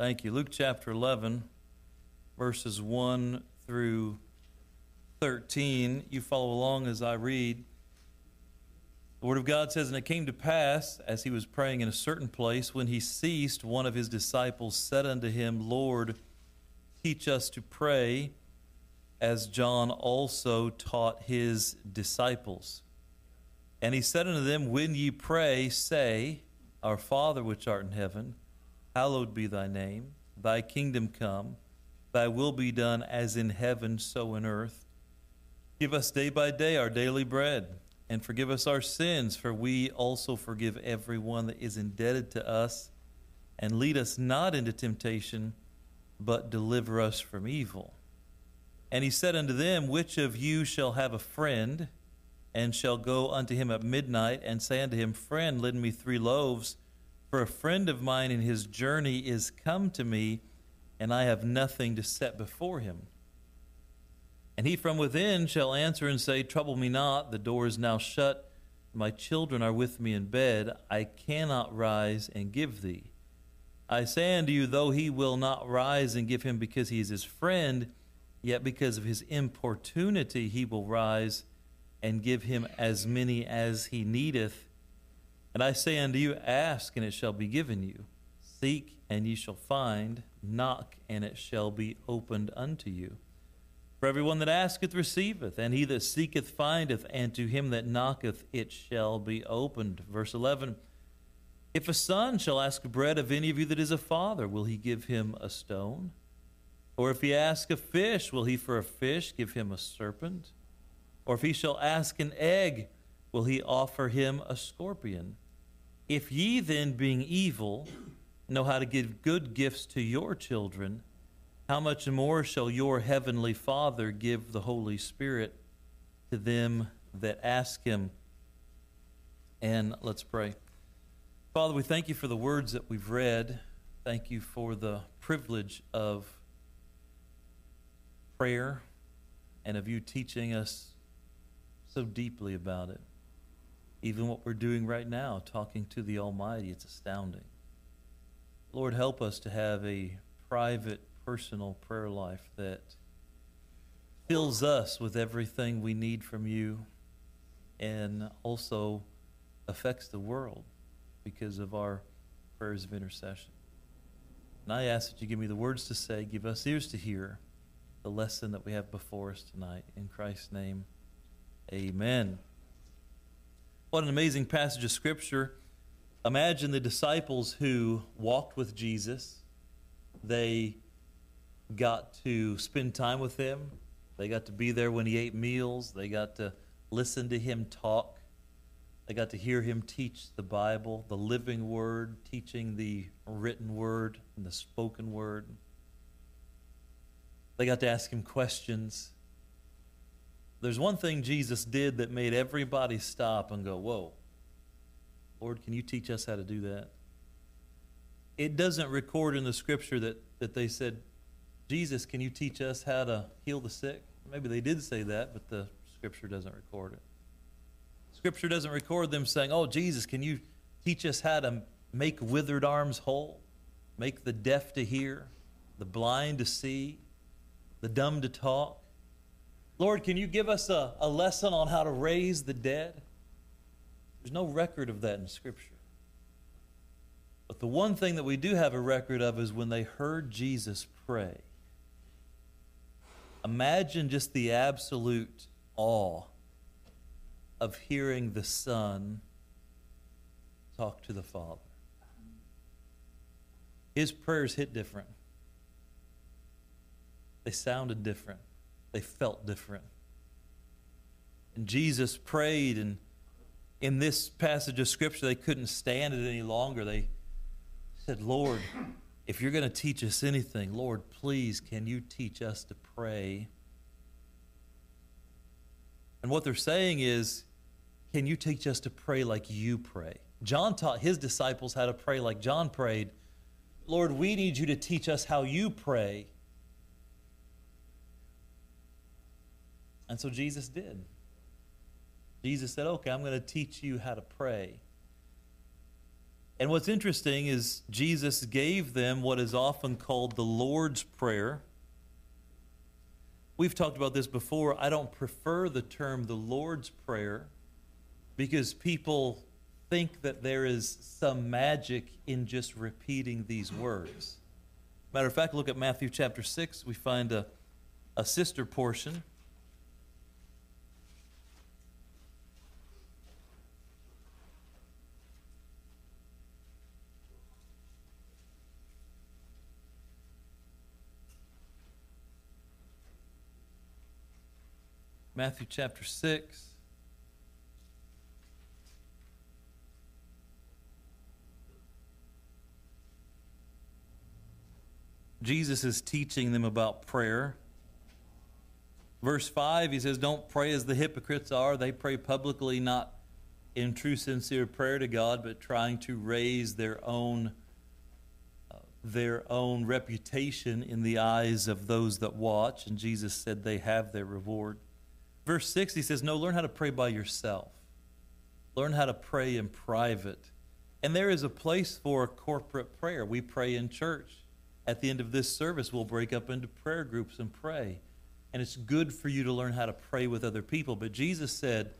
Thank you. Luke chapter 11, verses 1 through 13. You follow along as I read. The Word of God says, "And it came to pass, as he was praying in a certain place, when he ceased, one of his disciples said unto him, Lord, teach us to pray, as John also taught his disciples. And he said unto them, When ye pray, say, Our Father which art in heaven, hallowed be thy name. Thy kingdom come. Thy will be done as in heaven, so in earth. Give us day by day our daily bread. And forgive us our sins, for we also forgive everyone that is indebted to us. And lead us not into temptation, but deliver us from evil. And he said unto them, Which of you shall have a friend, and shall go unto him at midnight, and say unto him, Friend, lend me 3 loaves, for a friend of mine in his journey is come to me, and I have nothing to set before him. And he from within shall answer and say, Trouble me not, the door is now shut. My children are with me in bed. I cannot rise and give thee. I say unto you, though he will not rise and give him because he is his friend, yet because of his importunity he will rise and give him as many as he needeth. And I say unto you, Ask, and it shall be given you. Seek, and ye shall find. Knock, and it shall be opened unto you. For everyone that asketh receiveth, and he that seeketh findeth, and to him that knocketh it shall be opened." Verse 11, "If a son shall ask bread of any of you that is a father, will he give him a stone? Or if he ask a fish, will he for a fish give him a serpent? Or if he shall ask an egg, will he offer him a scorpion? If ye then, being evil, know how to give good gifts to your children, how much more shall your heavenly Father give the Holy Spirit to them that ask him?" And let's pray. Father, we thank you for the words that we've read. Thank you for the privilege of prayer and of you teaching us so deeply about it. Even what we're doing right now, talking to the Almighty, it's astounding. Lord, help us to have a private, personal prayer life that fills us with everything we need from you and also affects the world because of our prayers of intercession. And I ask that you give me the words to say, give us ears to hear the lesson that we have before us tonight. In Christ's name, amen. What an amazing passage of Scripture. Imagine the disciples who walked with Jesus. They got to spend time with him. They got to be there when he ate meals. They got to listen to him talk. They got to hear him teach the Bible, the living word, teaching the written word and the spoken word. They got to ask him questions. There's one thing Jesus did that made everybody stop and go, "Whoa, Lord, can you teach us how to do that?" It doesn't record in the Scripture that they said, "Jesus, can you teach us how to heal the sick?" Maybe they did say that, but the Scripture doesn't record it. Scripture doesn't record them saying, "Oh, Jesus, can you teach us how to make withered arms whole, make the deaf to hear, the blind to see, the dumb to talk? Lord, can you give us a lesson on how to raise the dead?" There's no record of that in Scripture. But the one thing that we do have a record of is when they heard Jesus pray. Imagine just the absolute awe of hearing the Son talk to the Father. His prayers hit different. They sounded different. They felt different. And Jesus prayed, and in this passage of Scripture, they couldn't stand it any longer. They said, "Lord, if you're going to teach us anything, Lord, please, can you teach us to pray?" And what they're saying is, "Can you teach us to pray like you pray? John taught his disciples how to pray like John prayed. Lord, we need you to teach us how you pray." And so Jesus did. Jesus said, "Okay, I'm going to teach you how to pray." And what's interesting is Jesus gave them what is often called the Lord's Prayer. We've talked about this before. I don't prefer the term the Lord's Prayer because people think that there is some magic in just repeating these words. Matter of fact, look at Matthew chapter 6. We find a sister portion. Matthew chapter 6. Jesus is teaching them about prayer. Verse 5, he says, don't pray as the hypocrites are. They pray publicly, not in true, sincere prayer to God, but trying to raise their own reputation in the eyes of those that watch. And Jesus said they have their reward. Verse 6, he says, no, learn how to pray by yourself. Learn how to pray in private. And there is a place for corporate prayer. We pray in church. At the end of this service, we'll break up into prayer groups and pray. And it's good for you to learn how to pray with other people. But Jesus said,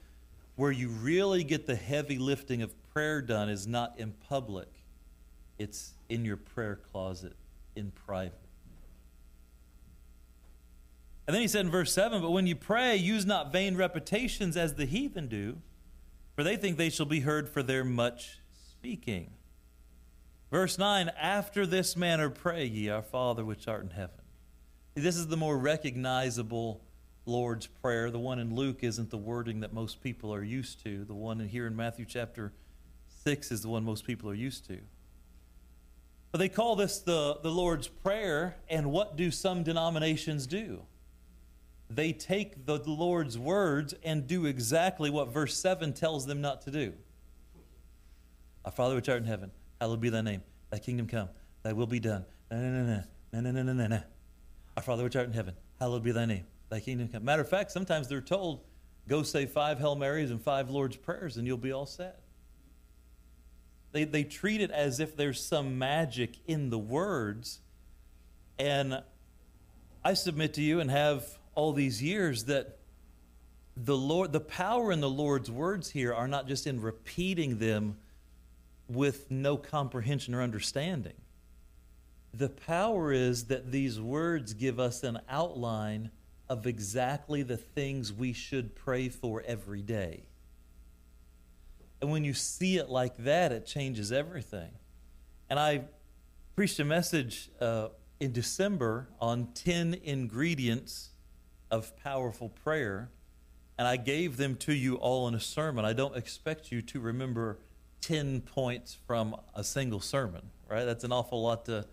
where you really get the heavy lifting of prayer done is not in public. It's in your prayer closet, in private. And then he said in verse 7, but when you pray, use not vain repetitions as the heathen do, for they think they shall be heard for their much speaking. Verse 9, after this manner pray ye, our Father which art in heaven. This is the more recognizable Lord's Prayer. The one in Luke isn't the wording that most people are used to. The one here in Matthew chapter 6 is the one most people are used to. But they call this the Lord's Prayer, and what do some denominations do? They take the Lord's words and do exactly what verse 7 tells them not to do. Our Father which art in heaven, hallowed be thy name, thy kingdom come, thy will be done. Na na na na na na na na na. Our Father which art in heaven, hallowed be thy name, thy kingdom come. Matter of fact, sometimes they're told, go say 5 Hail Marys and 5 Lord's Prayers and you'll be all set. They treat it as if there's some magic in the words. And I submit to you and have all these years that the power in the Lord's words here are not just in repeating them with no comprehension or understanding. The power is that these words give us an outline of exactly the things we should pray for every day. And when you see it like that, it changes everything. And I preached a message in December on 10 ingredients of powerful prayer, and I gave them to you all in a sermon. I don't expect you to remember 10 points from a single sermon, right? That's an awful lot to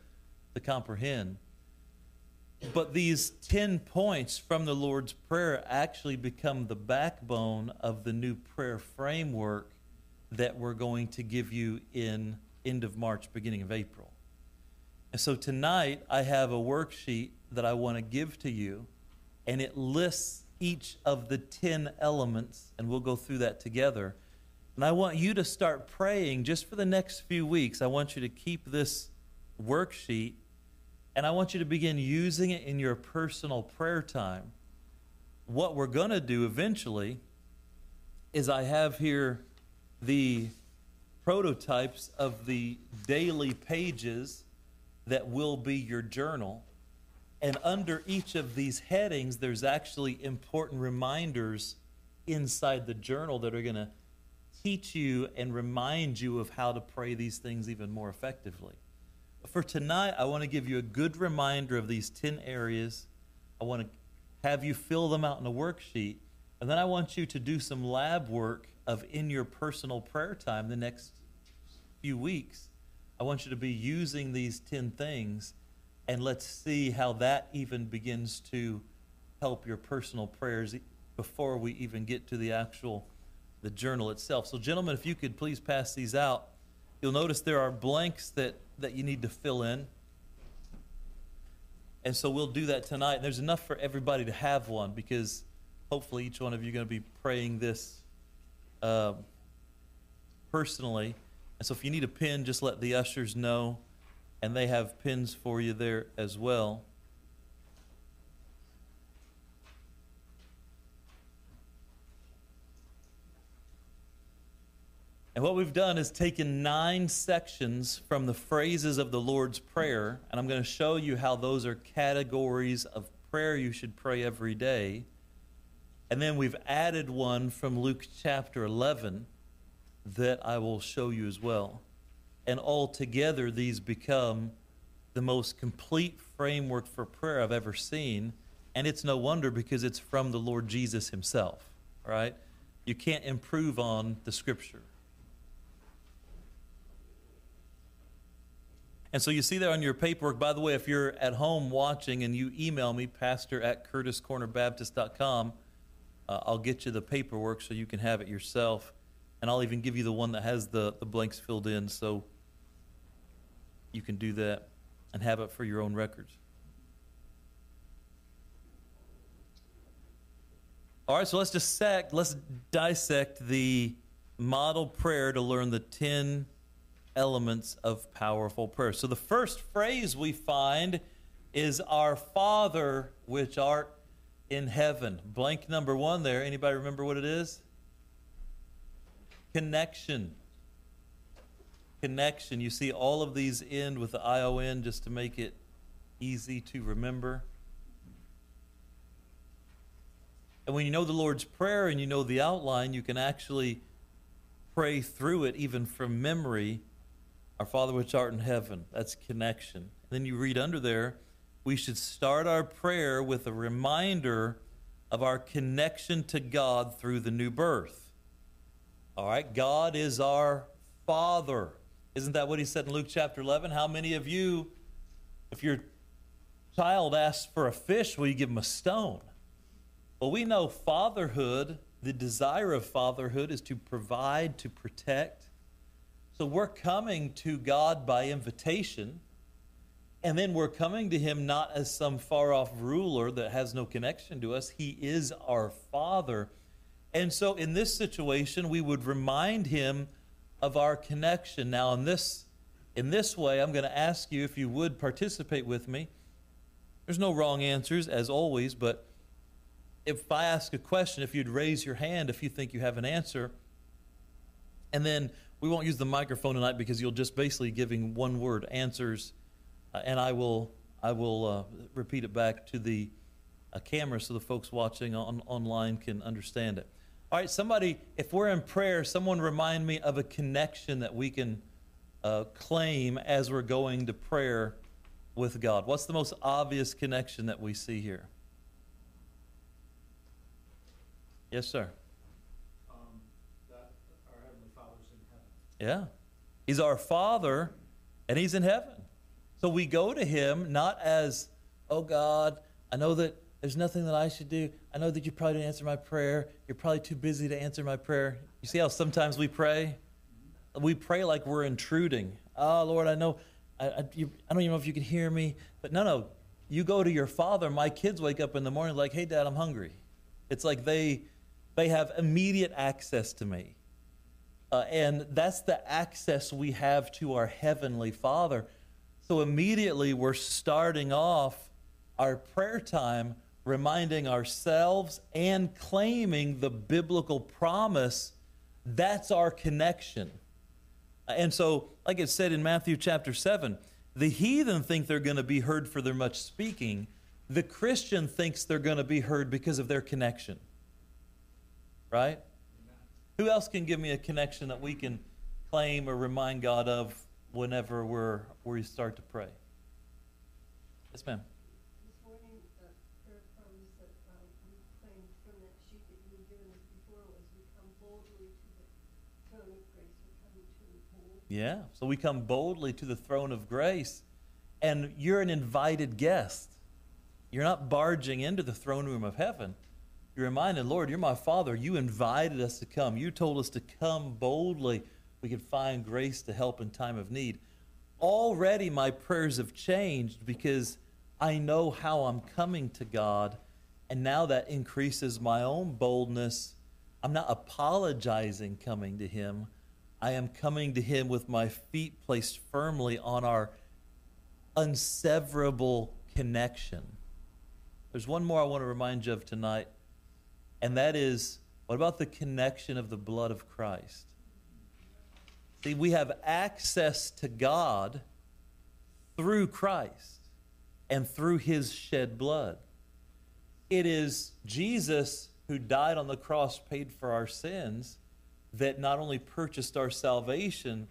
comprehend. But these 10 points from the Lord's Prayer actually become the backbone of the new prayer framework that we're going to give you in end of March, beginning of April. And so tonight I have a worksheet that I want to give to you, and it lists each of the 10 elements, and we'll go through that together. And I want you to start praying just for the next few weeks. I want you to keep this worksheet, and I want you to begin using it in your personal prayer time. What we're going to do eventually is I have here the prototypes of the daily pages that will be your journal. And under each of these headings, there's actually important reminders inside the journal that are going to teach you and remind you of how to pray these things even more effectively. For tonight, I want to give you a good reminder of these 10 areas. I want to have you fill them out in a worksheet, and then I want you to do some lab work of in your personal prayer time the next few weeks. I want you to be using these 10 things, and let's see how that even begins to help your personal prayers before we even get to the actual the journal itself. So gentlemen, if you could please pass these out. You'll notice there are blanks that you need to fill in. And so we'll do that tonight. And there's enough for everybody to have one because hopefully each one of you are going to be praying this personally. And so if you need a pen, just let the ushers know, and they have pens for you there as well. And what we've done is taken 9 sections from the phrases of the Lord's Prayer, and I'm going to show you how those are categories of prayer you should pray every day. And then we've added one from Luke chapter 11 that I will show you as well. And altogether, these become the most complete framework for prayer I've ever seen. And it's no wonder, because it's from the Lord Jesus himself, right? You can't improve on the Scripture. And so you see there on your paperwork, by the way, if you're at home watching and you email me, pastor@curtiscornerbaptist.com, I'll get you the paperwork so you can have it yourself. And I'll even give you the one that has the blanks filled in, so you can do that and have it for your own records. All right, so let's dissect the model prayer to learn the 10 elements of powerful prayer. So the first phrase we find is our Father which art in heaven. Blank number 1 there. Anybody remember what it is? Connection. Connection. You see all of these end with the ION just to make it easy to remember. And when you know the Lord's Prayer and you know the outline, you can actually pray through it even from memory. Our Father which art in heaven. That's connection. And then you read under there, we should start our prayer with a reminder of our connection to God through the new birth. All right, God is our Father. Isn't that what he said in Luke chapter 11? How many of you, if your child asks for a fish, will you give him a stone? Well, we know fatherhood, the desire of fatherhood is to provide, to protect. So we're coming to God by invitation, and then we're coming to him not as some far-off ruler that has no connection to us. He is our Father. And so in this situation, we would remind him of our connection. Now, in this way, I'm going to ask you if you would participate with me. There's no wrong answers, as always, but if I ask a question, if you'd raise your hand if you think you have an answer, and then we won't use the microphone tonight because you'll just basically giving one-word answers, and I will repeat it back to the camera so the folks watching online can understand it. All right, somebody, if we're in prayer, someone remind me of a connection that we can claim as we're going to prayer with God. What's the most obvious connection that we see here? Yes, sir. Yeah. He's our Father, and he's in heaven. So we go to him not as, oh, God, I know that there's nothing that I should do. I know that you probably didn't answer my prayer. You're probably too busy to answer my prayer. You see how sometimes we pray? We pray like we're intruding. Oh, Lord, I know. I don't even know if you can hear me. But no, you go to your Father. My kids wake up in the morning like, hey, Dad, I'm hungry. It's like they have immediate access to me. And that's the access we have to our Heavenly Father. So immediately we're starting off our prayer time reminding ourselves and claiming the biblical promise. That's our connection. And so, like it said in Matthew chapter 7, the heathen think they're going to be heard for their much speaking. The Christian thinks they're going to be heard because of their connection. Right? Who else can give me a connection that we can claim or remind God of whenever we start to pray? Yes, ma'am. This morning, the prayer promise that we claimed from that sheet that you were giving us before was we come boldly to the throne of grace. We're coming to the throne. Yeah, so we come boldly to the throne of grace, and you're an invited guest. You're not barging into the throne room of heaven. You're reminded, Lord, you're my Father. You invited us to come. You told us to come boldly. We can find grace to help in time of need. Already my prayers have changed because I know how I'm coming to God, and now that increases my own boldness. I'm not apologizing coming to him. I am coming to him with my feet placed firmly on our unseverable connection. There's one more I want to remind you of tonight, and that is, what about the connection of the blood of Christ? See, we have access to God through Christ and through his shed blood. It is Jesus who died on the cross, paid for our sins, that not only purchased our salvation,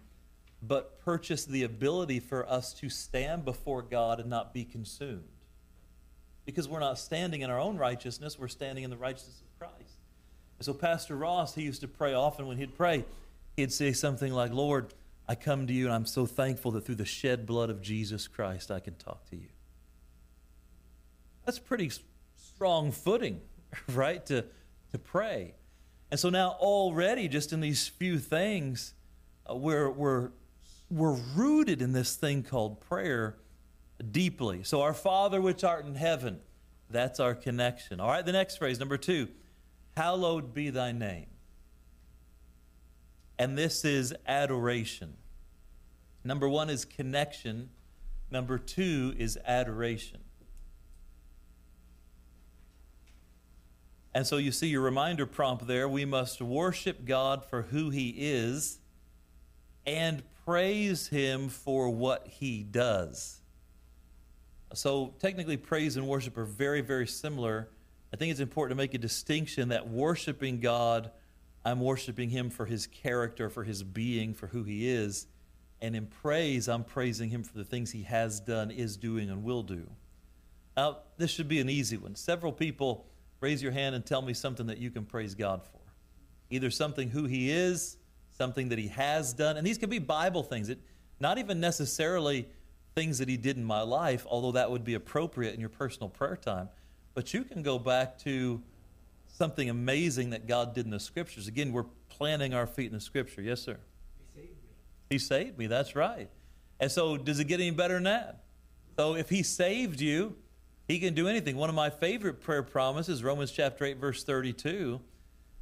but purchased the ability for us to stand before God and not be consumed. Because we're not standing in our own righteousness, we're standing in the righteousness of Christ. And so Pastor Ross, he used to pray often. When he'd pray, he'd say something like, Lord, I come to you and I'm so thankful that through the shed blood of Jesus Christ, I can talk to you. That's pretty strong footing, right, to pray. And so now already, just in these few things, we're rooted in this thing called prayer deeply. So our Father which art in heaven, that's our connection. All right, the next phrase, number 2, hallowed be thy name. And this is adoration. Number 1 is connection. Number 2 is adoration. And so you see your reminder prompt there. We must worship God for who he is and praise him for what he does. So technically praise and worship are very, very similar. I think it's important to make a distinction that worshiping God, I'm worshiping him for his character, for his being, for who he is. And in praise, I'm praising him for the things he has done, is doing, and will do. Now, this should be an easy one. Several people, raise your hand and tell me something that you can praise God for. Either something who he is, something that he has done. And these could be Bible things. Not even necessarily things that he did in my life, although that would be appropriate in your personal prayer time. But you can go back to something amazing that God did in the Scriptures. Again, we're planting our feet in the Scripture. Yes, sir? He saved me. He saved me, that's right. And so does it get any better than that? So if he saved you, he can do anything. One of my favorite prayer promises, Romans chapter 8, verse 32,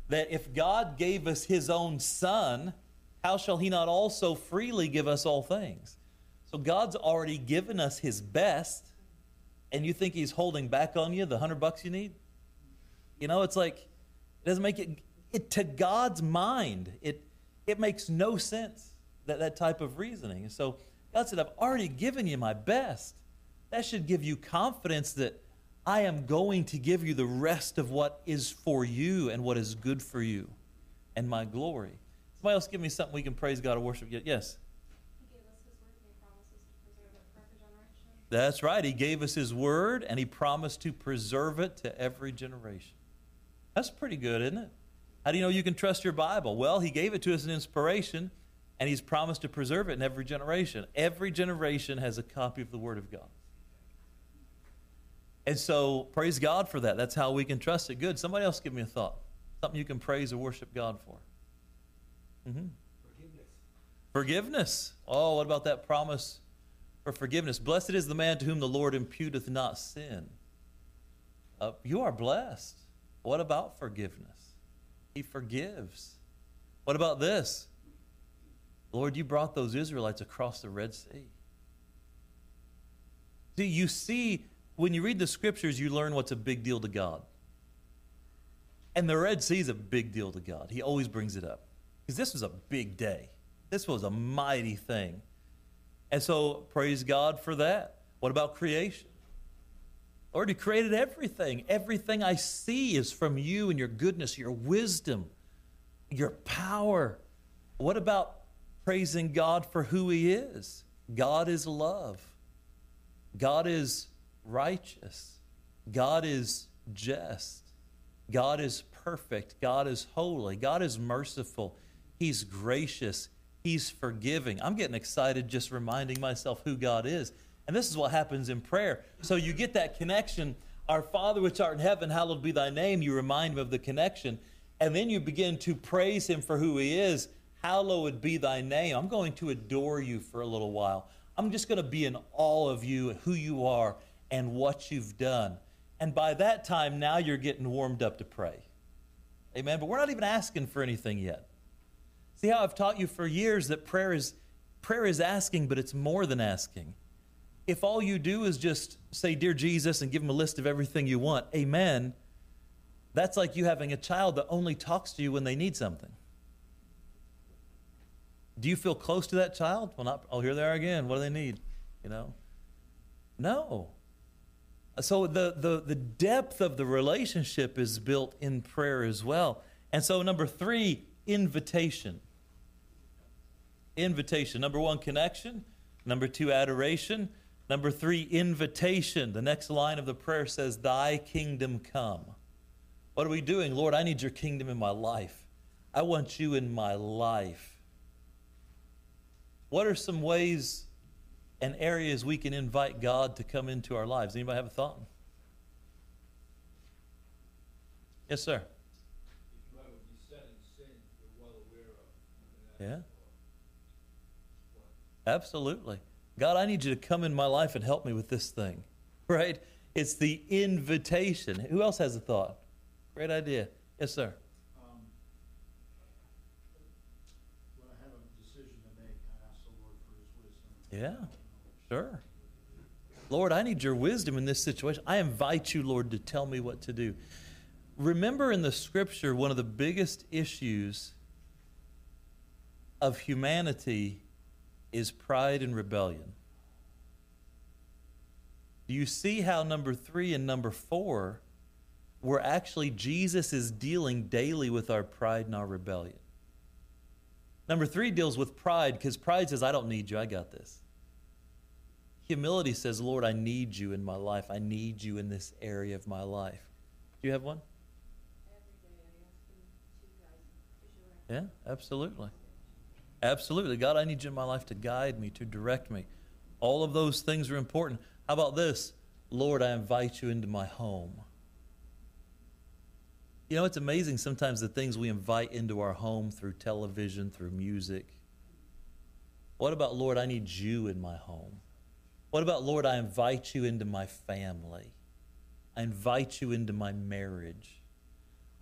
that if God gave us his own Son, how shall he not also freely give us all things? So God's already given us his best, and you think he's holding back on you the $100 you need? You know, it's like, it doesn't make it to God's mind, it makes no sense, that type of reasoning. And so God said, I've already given you my best. That should give you confidence that I am going to give you the rest of what is for you and what is good for you and my glory. Somebody else give me something we can praise God or worship. Yes? He gave us his word and he promises to preserve it for every generation. That's right. He gave us his word and he promised to preserve it to every generation. That's pretty good, isn't it? How do you know you can trust your Bible? Well, he gave it to us in inspiration and he's promised to preserve it in every generation. Every generation has a copy of the word of God. And so praise God for that. That's how we can trust it. Good. Somebody else give me a thought. Something you can praise or worship God for. Mm-hmm. Forgiveness. Oh, what about that promise for forgiveness? Blessed is the man to whom the Lord imputeth not sin. You are blessed. What about forgiveness? He forgives. What about this? Lord, you brought those Israelites across the Red Sea. Do you see? When you read the Scriptures, you learn what's a big deal to God. And the Red Sea is a big deal to God. He always brings it up. Because this was a big day. This was a mighty thing. And so, praise God for that. What about creation? Lord, you created everything. Everything I see is from you and your goodness, your wisdom, your power. What about praising God for who he is? God is love. God is righteous. God is just. God is perfect. God is holy. God is merciful. He's gracious. He's forgiving. I'm getting excited just reminding myself who God is. And this is what happens in prayer. So you get that connection. Our Father which art in heaven, hallowed be thy name. You remind him of the connection. And then you begin to praise him for who he is. Hallowed be thy name. I'm going to adore you for a little while. I'm just going to be in awe of you, who you are, and what you've done. And by that time, now you're getting warmed up to pray. Amen? But we're not even asking for anything yet. See how I've taught you for years that prayer is asking, but it's more than asking. If all you do is just say, "Dear Jesus," and give him a list of everything you want, amen, that's like you having a child that only talks to you when they need something. Do you feel close to that child? Well, not, oh, here they are again. What do they need? You know? No. So the depth of the relationship is built in prayer as well. And so number three, invitation. Invitation. Number one, connection. Number two, adoration. Number three, invitation. The next line of the prayer says, "Thy kingdom come." What are we doing? Lord, I need your kingdom in my life. I want you in my life. What are some ways and areas we can invite God to come into our lives? Anybody have a thought? Yes, sir. If you have a besetting sin you're well aware of. Yeah. Absolutely. God, I need you to come in my life and help me with this thing, right? It's the invitation. Who else has a thought? Great idea. Yes, sir. When I have a decision to make, I ask the Lord for his wisdom. Yeah, sure. Lord, I need your wisdom in this situation. I invite you, Lord, to tell me what to do. Remember in the scripture, one of the biggest issues of humanity is pride and rebellion. Do you see how number three and number four were actually Jesus is dealing daily with our pride and our rebellion? Number three deals with pride because pride says, I don't need you, I got this. Humility says, Lord, I need you in my life. I need you in this area of my life. Do you have one? Every day I ask you to guide me. Yeah, absolutely. Absolutely. God, I need you in my life to guide me, to direct me. All of those things are important. How about this? Lord, I invite you into my home. You know, it's amazing sometimes the things we invite into our home through television, through music. What about, Lord, I need you in my home? What about, Lord, I invite you into my family? I invite you into my marriage.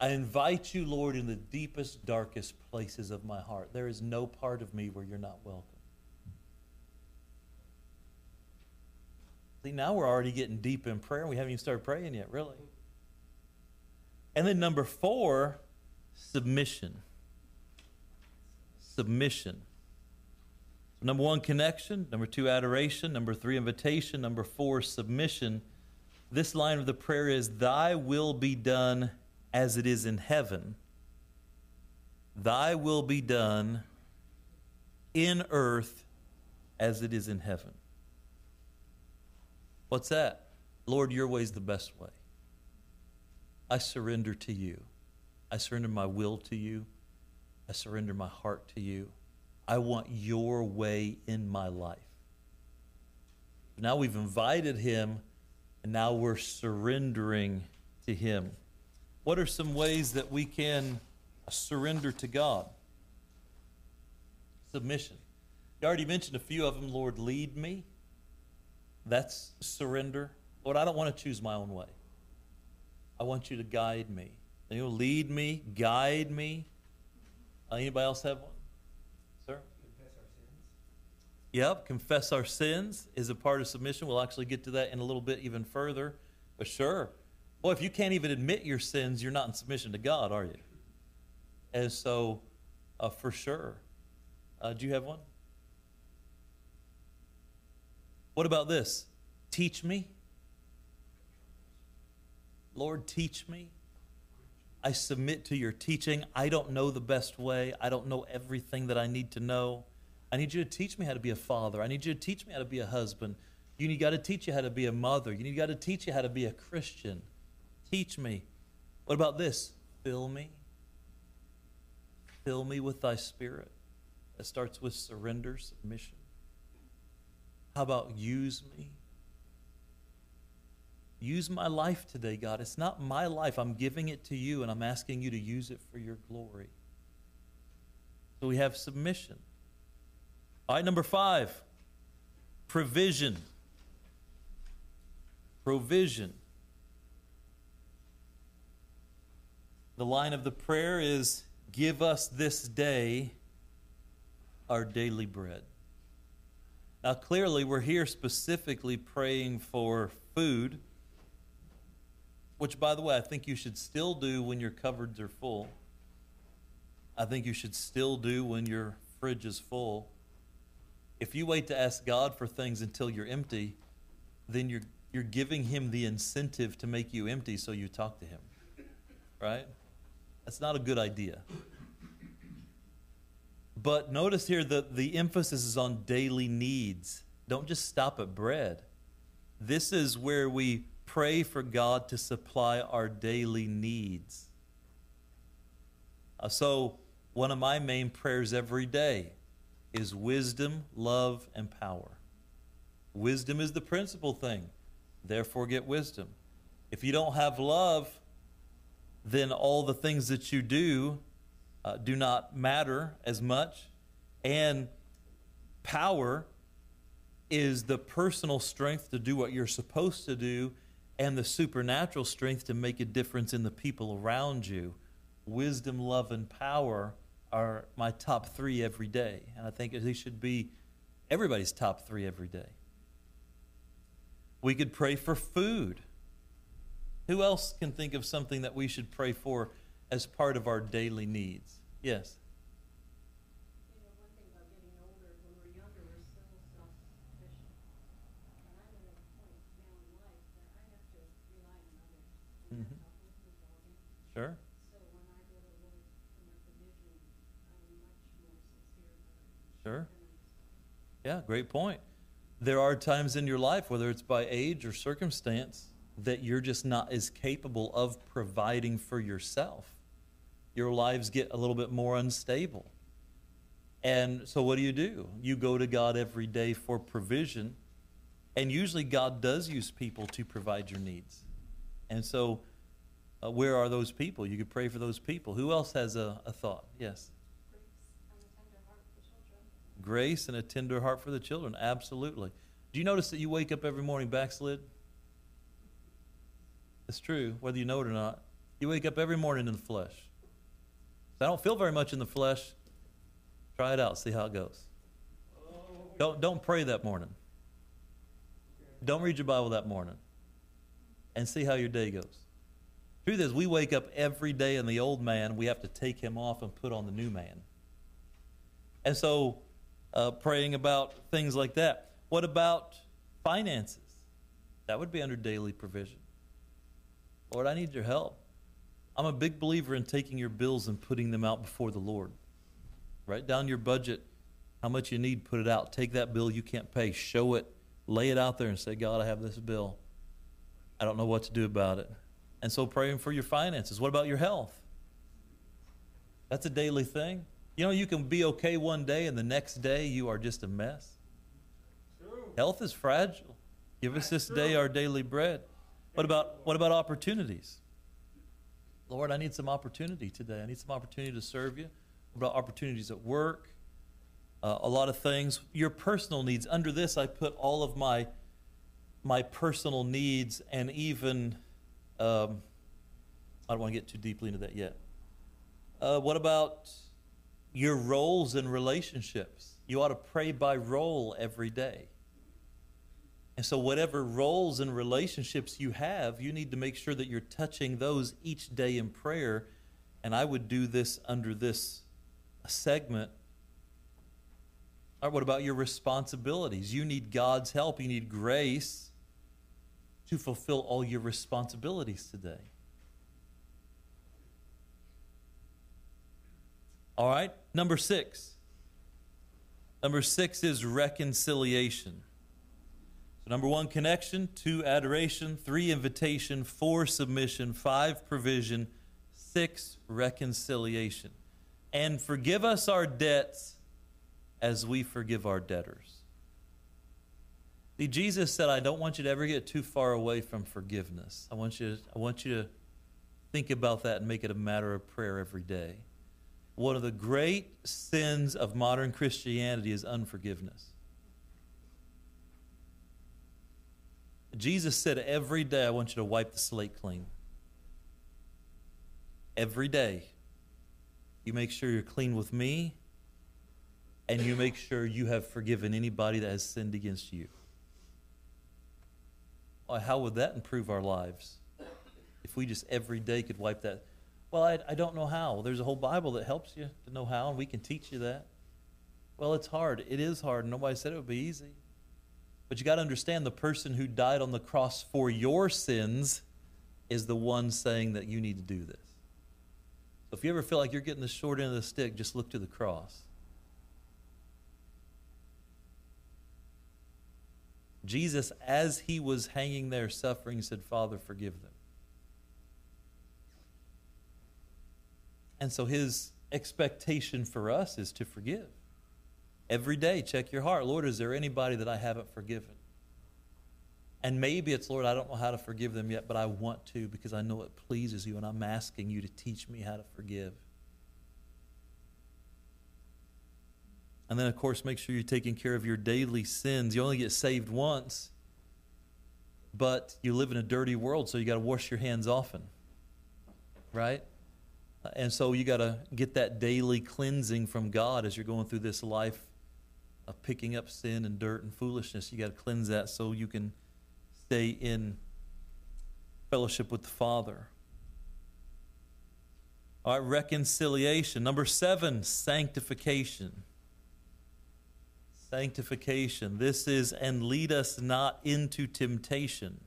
I invite you, Lord, in the deepest, darkest places of my heart. There is no part of me where you're not welcome. See, now we're already getting deep in prayer, and we haven't even started praying yet, really. And then number four, submission. Submission. So number one, connection. Number two, adoration. Number three, invitation. Number four, submission. This line of the prayer is, "Thy will be done as it is in heaven, thy will be done in earth as it is in heaven." What's that? Lord, your way is the best way. I surrender to you. I surrender my will to you. I surrender my heart to you. I want your way in my life. Now we've invited him, and now we're surrendering to him. What are some ways that we can surrender to God? Submission. You already mentioned a few of them. Lord, lead me. That's surrender. Lord, I don't want to choose my own way. I want you to guide me. And you'll lead me, guide me. Anybody else have one? Sir? Confess our sins. Yep, confess our sins is a part of submission. We'll actually get to that in a little bit even further. But sure. Well, if you can't even admit your sins, you're not in submission to God, are you? And so, for sure. Do you have one? What about this? Teach me. Lord, teach me. I submit to your teaching. I don't know the best way. I don't know everything that I need to know. I need you to teach me how to be a father. I need you to teach me how to be a husband. You need God to teach you how to be a mother. You need God to teach you how to be a Christian. Teach me. What about this? Fill me. Fill me with thy spirit. That starts with surrender, submission. How about use me? Use my life today, God. It's not my life. I'm giving it to you, and I'm asking you to use it for your glory. So we have submission. All right, number five. Provision. Provision. The line of the prayer is, give us this day our daily bread. Now, clearly, we're here specifically praying for food, which, by the way, I think you should still do when your cupboards are full. I think you should still do when your fridge is full. If you wait to ask God for things until you're empty, then you're giving him the incentive to make you empty so you talk to him, right? That's not a good idea. But notice here that the emphasis is on daily needs. Don't just stop at bread. This is where we pray for God to supply our daily needs. So one of my main prayers every day is wisdom, love, and power. Wisdom is the principal thing. Therefore, get wisdom. If you don't have love, then all the things that you do not matter as much. And power is the personal strength to do what you're supposed to do and the supernatural strength to make a difference in the people around you. Wisdom, love, and power are my top three every day. And I think they should be everybody's top three every day. We could pray for food. Who else can think of something that we should pray for as part of our daily needs? Yes? You know, one thing about getting older, when we're younger, we're so self-sufficient. And I'm at a point now in life that I have to rely on others. Mm-hmm. Sure. So when I go to work for my provision, I'm much more sincere about it. Sure. Yeah, great point. There are times in your life, whether it's by age or circumstance, that you're just not as capable of providing for yourself. Your lives get a little bit more unstable. And so what do? You go to God every day for provision, and usually God does use people to provide your needs. And so where are those people? You could pray for those people. Who else has a thought? Yes? Grace and a tender heart for the children. Absolutely. Do you notice that you wake up every morning backslid? It's true, whether you know it or not. You wake up every morning in the flesh. So I don't feel very much in the flesh. Try it out. See how it goes. Don't pray that morning. Don't read your Bible that morning. And see how your day goes. Truth is, we wake up every day in the old man. We have to take him off and put on the new man. And so praying about things like that. What about finances? That would be under daily provision. Lord, I need your help. I'm a big believer in taking your bills and putting them out before the Lord. Write down your budget, how much you need, put it out. Take that bill you can't pay, show it, lay it out there and say, God, I have this bill. I don't know what to do about it. And so praying for your finances. What about your health? That's a daily thing. You know, you can be okay one day and the next day you are just a mess. True. Health is fragile. Give us this day our daily bread. What about opportunities? Lord, I need some opportunity today. I need some opportunity to serve you. What about opportunities at work? A lot of things. Your personal needs. Under this, I put all of my personal needs and even, I don't want to get too deeply into that yet. What about your roles and relationships? You ought to pray by role every day. And so whatever roles and relationships you have, you need to make sure that you're touching those each day in prayer. And I would do this under this segment. All right, what about your responsibilities? You need God's help. You need grace to fulfill all your responsibilities today. All right, number 6. Number 6 is reconciliation. So number 1, connection. 2, adoration. 3, invitation. 4, submission. 5, provision. 6, reconciliation. And forgive us our debts as we forgive our debtors. See, Jesus said, I don't want you to ever get too far away from forgiveness. I want you to think about that and make it a matter of prayer every day. One of the great sins of modern Christianity is unforgiveness. Jesus said every day, I want you to wipe the slate clean. Every day. You make sure you're clean with me. and you make sure you have forgiven anybody that has sinned against you. How would that improve our lives if we just every day could wipe that? Well, I don't know how. There's a whole Bible that helps you to know how, and we can teach you that. Well, it's hard. It is hard. Nobody said it would be easy. But you got to understand, the person who died on the cross for your sins is the one saying that you need to do this. So if you ever feel like you're getting the short end of the stick, just look to the cross. Jesus, as he was hanging there suffering, said, "Father, forgive them." And so his expectation for us is to forgive. Every day, check your heart. Lord, is there anybody that I haven't forgiven? And maybe it's, Lord, I don't know how to forgive them yet, but I want to, because I know it pleases you, and I'm asking you to teach me how to forgive. And then, of course, make sure you're taking care of your daily sins. You only get saved once, but you live in a dirty world, so you got to wash your hands often, right? And so you got to get that daily cleansing from God as you're going through this life of picking up sin and dirt and foolishness. You got to cleanse that so you can stay in fellowship with the Father. All right, reconciliation. Number 7, sanctification. Sanctification. This is, and lead us not into temptation.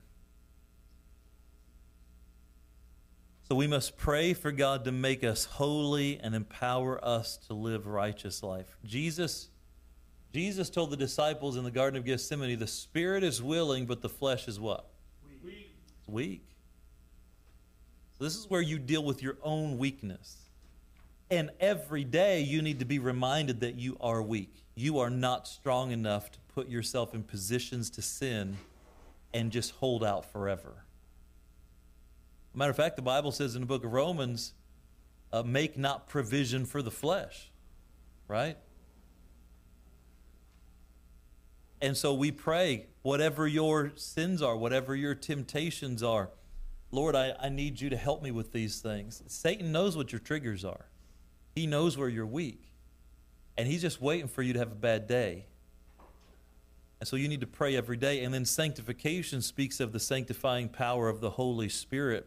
So we must pray for God to make us holy and empower us to live righteous life. Jesus told the disciples in the Garden of Gethsemane, the spirit is willing, but the flesh is what? Weak. It's weak. So this is where you deal with your own weakness. And every day you need to be reminded that you are weak. You are not strong enough to put yourself in positions to sin and just hold out forever. Matter of fact, the Bible says in the book of Romans, make not provision for the flesh, right? And so we pray, whatever your sins are, whatever your temptations are, Lord, I need you to help me with these things. Satan knows what your triggers are. He knows where you're weak. And he's just waiting for you to have a bad day. And so you need to pray every day. And then sanctification speaks of the sanctifying power of the Holy Spirit.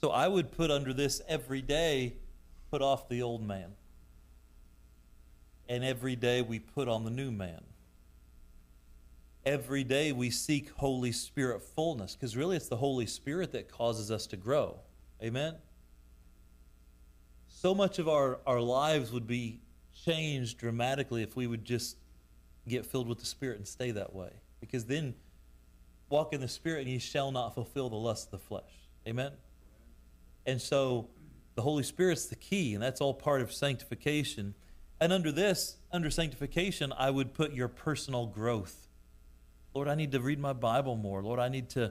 So I would put under this every day, put off the old man. And every day we put on the new man. Every day we seek Holy Spirit fullness. Because really it's the Holy Spirit that causes us to grow. Amen? So much of our lives would be change dramatically if we would just get filled with the Spirit and stay that way. Because then walk in the Spirit and ye shall not fulfill the lust of the flesh. Amen? And so the Holy Spirit's the key, and that's all part of sanctification. And under sanctification, I would put your personal growth. Lord, I need to read my Bible more. Lord, I need to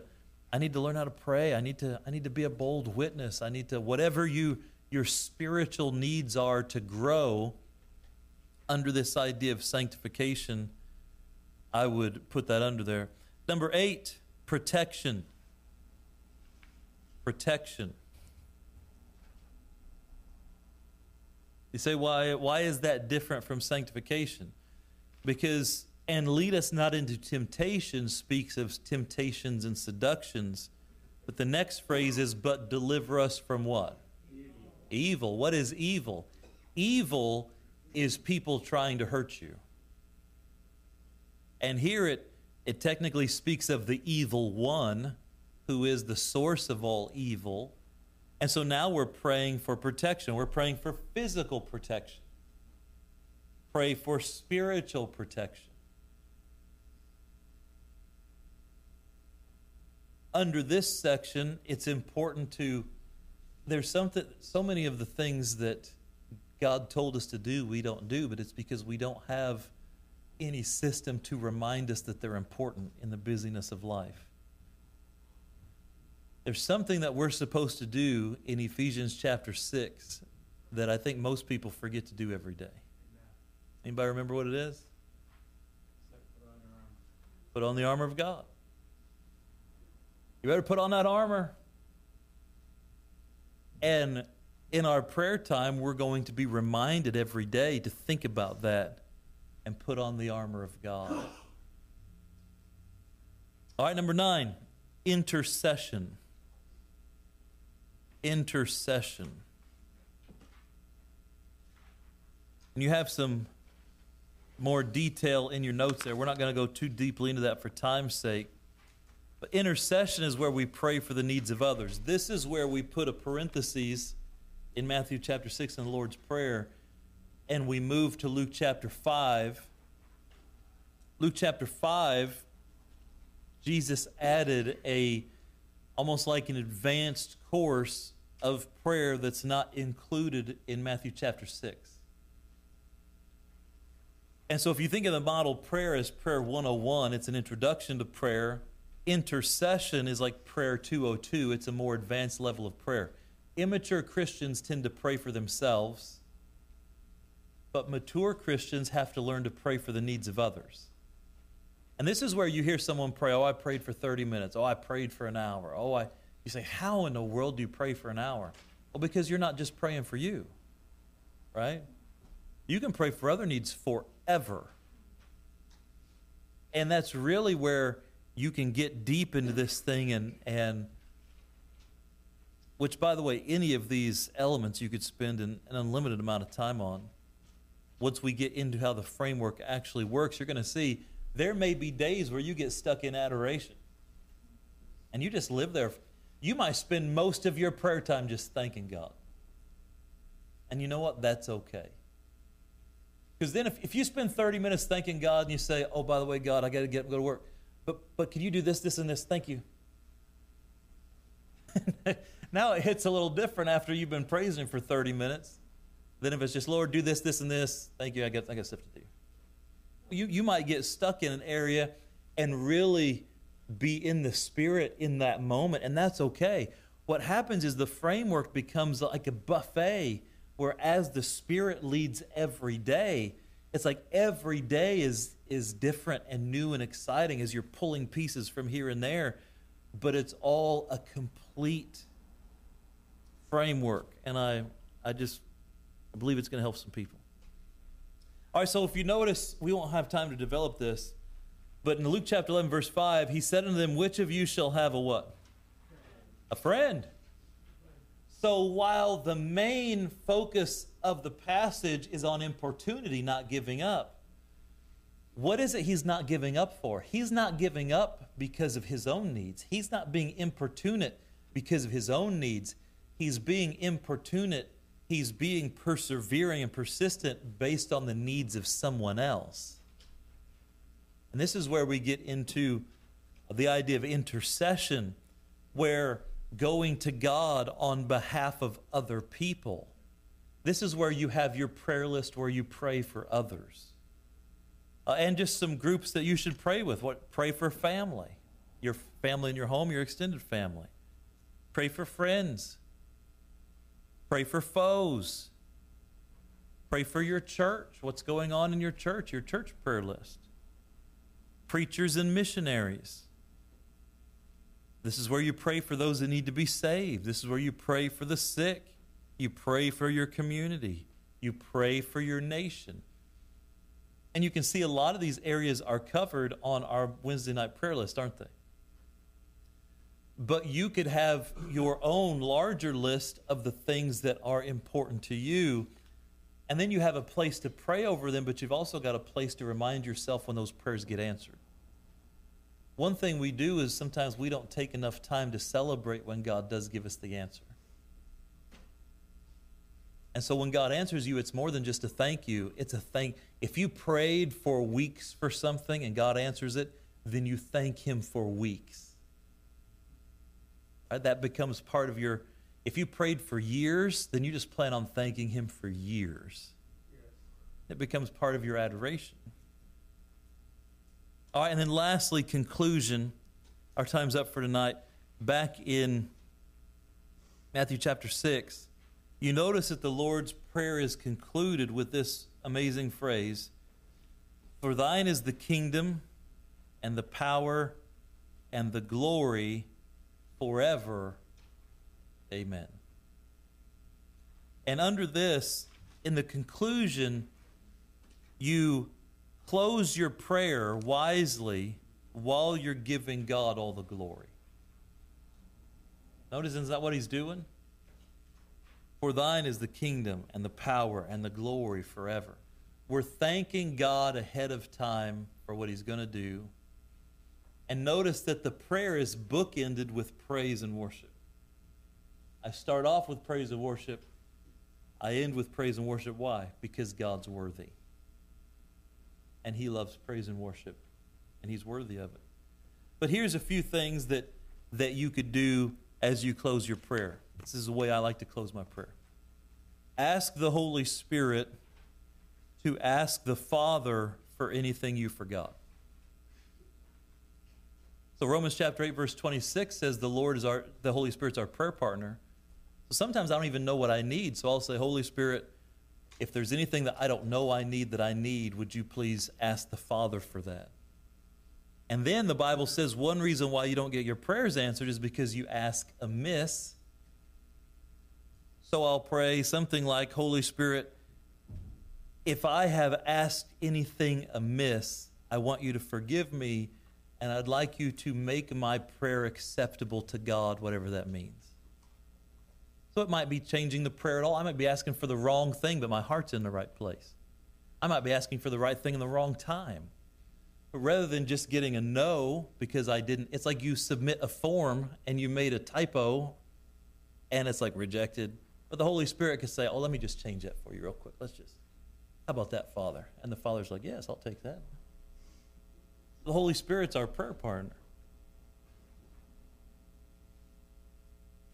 learn how to pray. I need to be a bold witness. I need to, whatever your spiritual needs are to grow. Under this idea of sanctification, I would put that under there. Number 8, protection. Protection. You say, why is that different from sanctification? Because, and lead us not into temptation, speaks of temptations and seductions. But the next phrase is, but deliver us from what? Evil. What is evil? Evil is people trying to hurt you. And here it technically speaks of the evil one, who is the source of all evil. And so now we're praying for protection. We're praying for physical protection. Pray for spiritual protection. Under this section, it's important to, there's something, so many of the things that God told us to do, we don't do, but it's because we don't have any system to remind us that they're important in the busyness of life. There's something that we're supposed to do in Ephesians chapter 6 that I think most people forget to do every day. Anybody remember what it is? Put on the armor of God. You better put on that armor. And in our prayer time, we're going to be reminded every day to think about that. and put on the armor of God. All right, number 9, intercession. Intercession. And you have some more detail in your notes there. We're not going to go too deeply into that for time's sake. But intercession is where we pray for the needs of others. This is where we put a parenthesis in Matthew chapter 6 in the Lord's Prayer, and we move to Luke chapter 5. Luke chapter 5, Jesus added almost like an advanced course of prayer that's not included in Matthew chapter 6. And so if you think of the model prayer as prayer 101, it's an introduction to prayer. Intercession is like prayer 202. It's a more advanced level of prayer. Immature Christians tend to pray for themselves, but mature Christians have to learn to pray for the needs of others. And this is where you hear someone pray, oh, I prayed for 30 minutes. Oh, I prayed for an hour. You say, how in the world do you pray for an hour? Well, because you're not just praying for you, right? You can pray for other needs forever. And that's really where you can get deep into this thing, and which, by the way, any of these elements you could spend an unlimited amount of time on. Once we get into how the framework actually works, you're going to see there may be days where you get stuck in adoration and you just live there. You might spend most of your prayer time just thanking God. And you know what? That's okay. Because then if you spend 30 minutes thanking God and you say, oh, by the way, God, I got to go to work. But can you do this, this, and this? Thank you. Now it hits a little different after you've been praising for 30 minutes than if it's just, Lord, do this, this, and this. Thank you. I got stuff to do. You might get stuck in an area and really be in the Spirit in that moment, and that's okay. What happens is the framework becomes like a buffet where as the Spirit leads every day, it's like every day is different and new and exciting as you're pulling pieces from here and there, but it's all a complete framework, and I believe it's going to help some people. All right, so if you notice, we won't have time to develop this, but in Luke chapter 11, verse 5, he said unto them, which of you shall have a what? A friend. So while the main focus of the passage is on importunity, not giving up, what is it he's not giving up for? He's not giving up because of his own needs. He's not being importunate because of his own needs. He's being importunate. He's being persevering and persistent based on the needs of someone else. And this is where we get into the idea of intercession, where going to God on behalf of other people. This is where you have your prayer list where you pray for others. And just some groups that you should pray with. Pray for family, your family in your home, your extended family. Pray for friends. Pray for foes. Pray for your church. What's going on in your church prayer list. Preachers and missionaries. This is where you pray for those that need to be saved. This is where you pray for the sick. You pray for your community. You pray for your nation. And you can see a lot of these areas are covered on our Wednesday night prayer list, aren't they? But you could have your own larger list of the things that are important to you. And then you have a place to pray over them, but you've also got a place to remind yourself when those prayers get answered. One thing we do is sometimes we don't take enough time to celebrate when God does give us the answer. And so when God answers you, it's more than just a thank you. It's a thank. If you prayed for weeks for something and God answers it, then you thank him for weeks. That becomes part of your, if you prayed for years, then you just plan on thanking him for years. Yes. It becomes part of your adoration. All right, and then lastly, conclusion. Our time's up for tonight. Back in Matthew chapter 6, you notice that the Lord's Prayer is concluded with this amazing phrase, for thine is the kingdom and the power and the glory forever. Amen. And under this, in the conclusion, you Close your prayer wisely while you're giving God all the glory. Notice, isn't that what he's doing? For thine is the kingdom and the power and the glory forever. We're thanking God ahead of time for what he's going to do. And notice that the prayer is bookended with praise and worship. I start off with praise and worship. I end with praise and worship. Why? Because God's worthy. And he loves praise and worship. And he's worthy of it. But here's a few things that you could do as you close your prayer. This is the way I like to close my prayer. Ask the Holy Spirit to ask the Father for anything you forgot. So Romans chapter 8, verse 26 says the Holy Spirit's our prayer partner. So sometimes I don't even know what I need. So I'll say, Holy Spirit, if there's anything that I don't know I need that I need, would you please ask the Father for that? And then the Bible says one reason why you don't get your prayers answered is because you ask amiss. So I'll pray something like, Holy Spirit, if I have asked anything amiss, I want you to forgive me, and I'd like you to make my prayer acceptable to God, whatever that means. So it might be changing the prayer at all. I might be asking for the wrong thing, but my heart's in the right place. I might be asking for the right thing in the wrong time. But rather than just getting a no because I didn't, it's like you submit a form and you made a typo and it's like rejected. But the Holy Spirit could say, oh, let me just change that for you real quick. How about that, Father? And the Father's like, yes, I'll take that. The Holy Spirit's our prayer partner.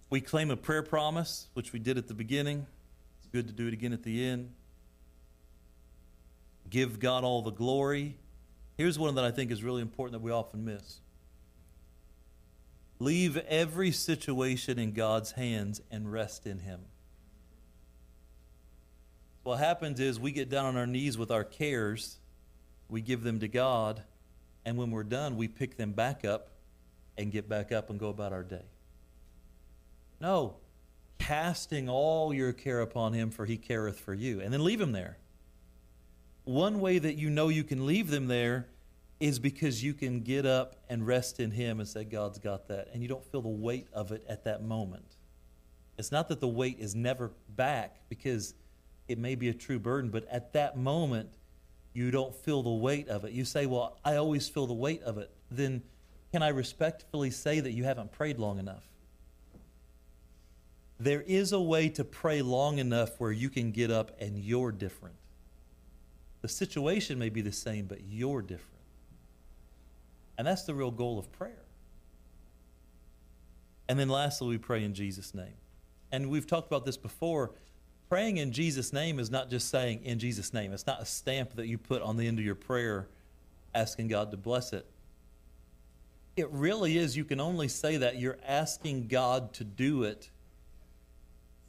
We claim a prayer promise, which we did at the beginning. It's good to do it again at the end. Give God all the glory. Here's one that I think is really important that we often miss. Leave every situation in God's hands and rest in Him. What happens is we get down on our knees with our cares, we give them to God, and when we're done, we pick them back up and get back up and go about our day. No, casting all your care upon Him, for He careth for you, and then leave them there. One way that you know you can leave them there is because you can get up and rest in Him and say, God's got that, and you don't feel the weight of it at that moment. It's not that the weight is never back, because it may be a true burden, but at that moment, you don't feel the weight of it. You say, well, I always feel the weight of it. Then can I respectfully say that you haven't prayed long enough? There is a way to pray long enough where you can get up and you're different. The situation may be the same, but you're different. And that's the real goal of prayer. And then lastly, we pray in Jesus' name. And we've talked about this before. Praying in Jesus' name is not just saying in Jesus' name. It's not a stamp that you put on the end of your prayer asking God to bless it. It really is. You can only say that you're asking God to do it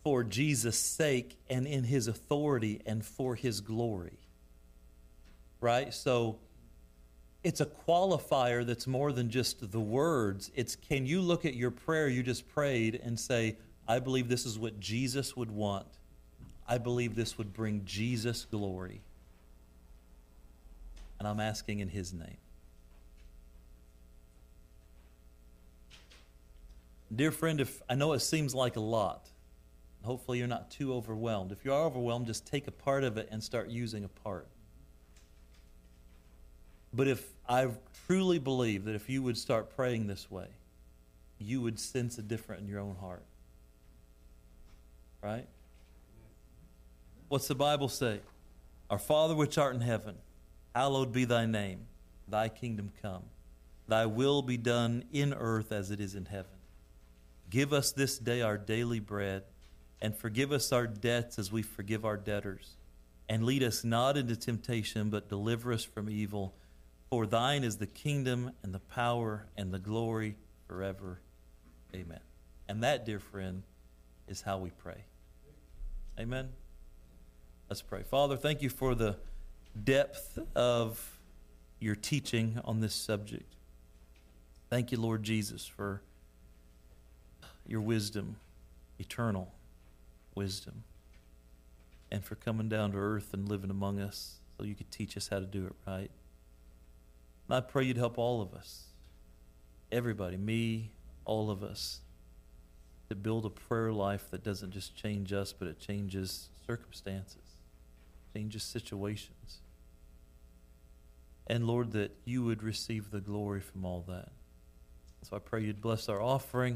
for Jesus' sake and in His authority and for His glory. Right? So it's a qualifier that's more than just the words. It's, can you look at your prayer you just prayed and say, I believe this is what Jesus would want. I believe this would bring Jesus glory. And I'm asking in His name. Dear friend, if I know it seems like a lot, hopefully you're not too overwhelmed. If you are overwhelmed, just take a part of it and start using a part. But if I truly believe that if you would start praying this way, you would sense a difference in your own heart. Right? What's the Bible say? Our Father which art in heaven, hallowed be thy name. Thy kingdom come. Thy will be done in earth as it is in heaven. Give us this day our daily bread, and forgive us our debts as we forgive our debtors. And lead us not into temptation, but deliver us from evil. For thine is the kingdom and the power and the glory forever. Amen. And that, dear friend, is how we pray. Amen. Let's pray. Father, thank you for the depth of your teaching on this subject. Thank you, Lord Jesus, for your wisdom, eternal wisdom, and for coming down to earth and living among us so you could teach us how to do it right. I pray you'd help all of us, everybody, me, all of us, to build a prayer life that doesn't just change us, but it changes circumstances, changes situations. And Lord, that you would receive the glory from all that. So I pray you'd bless our offering.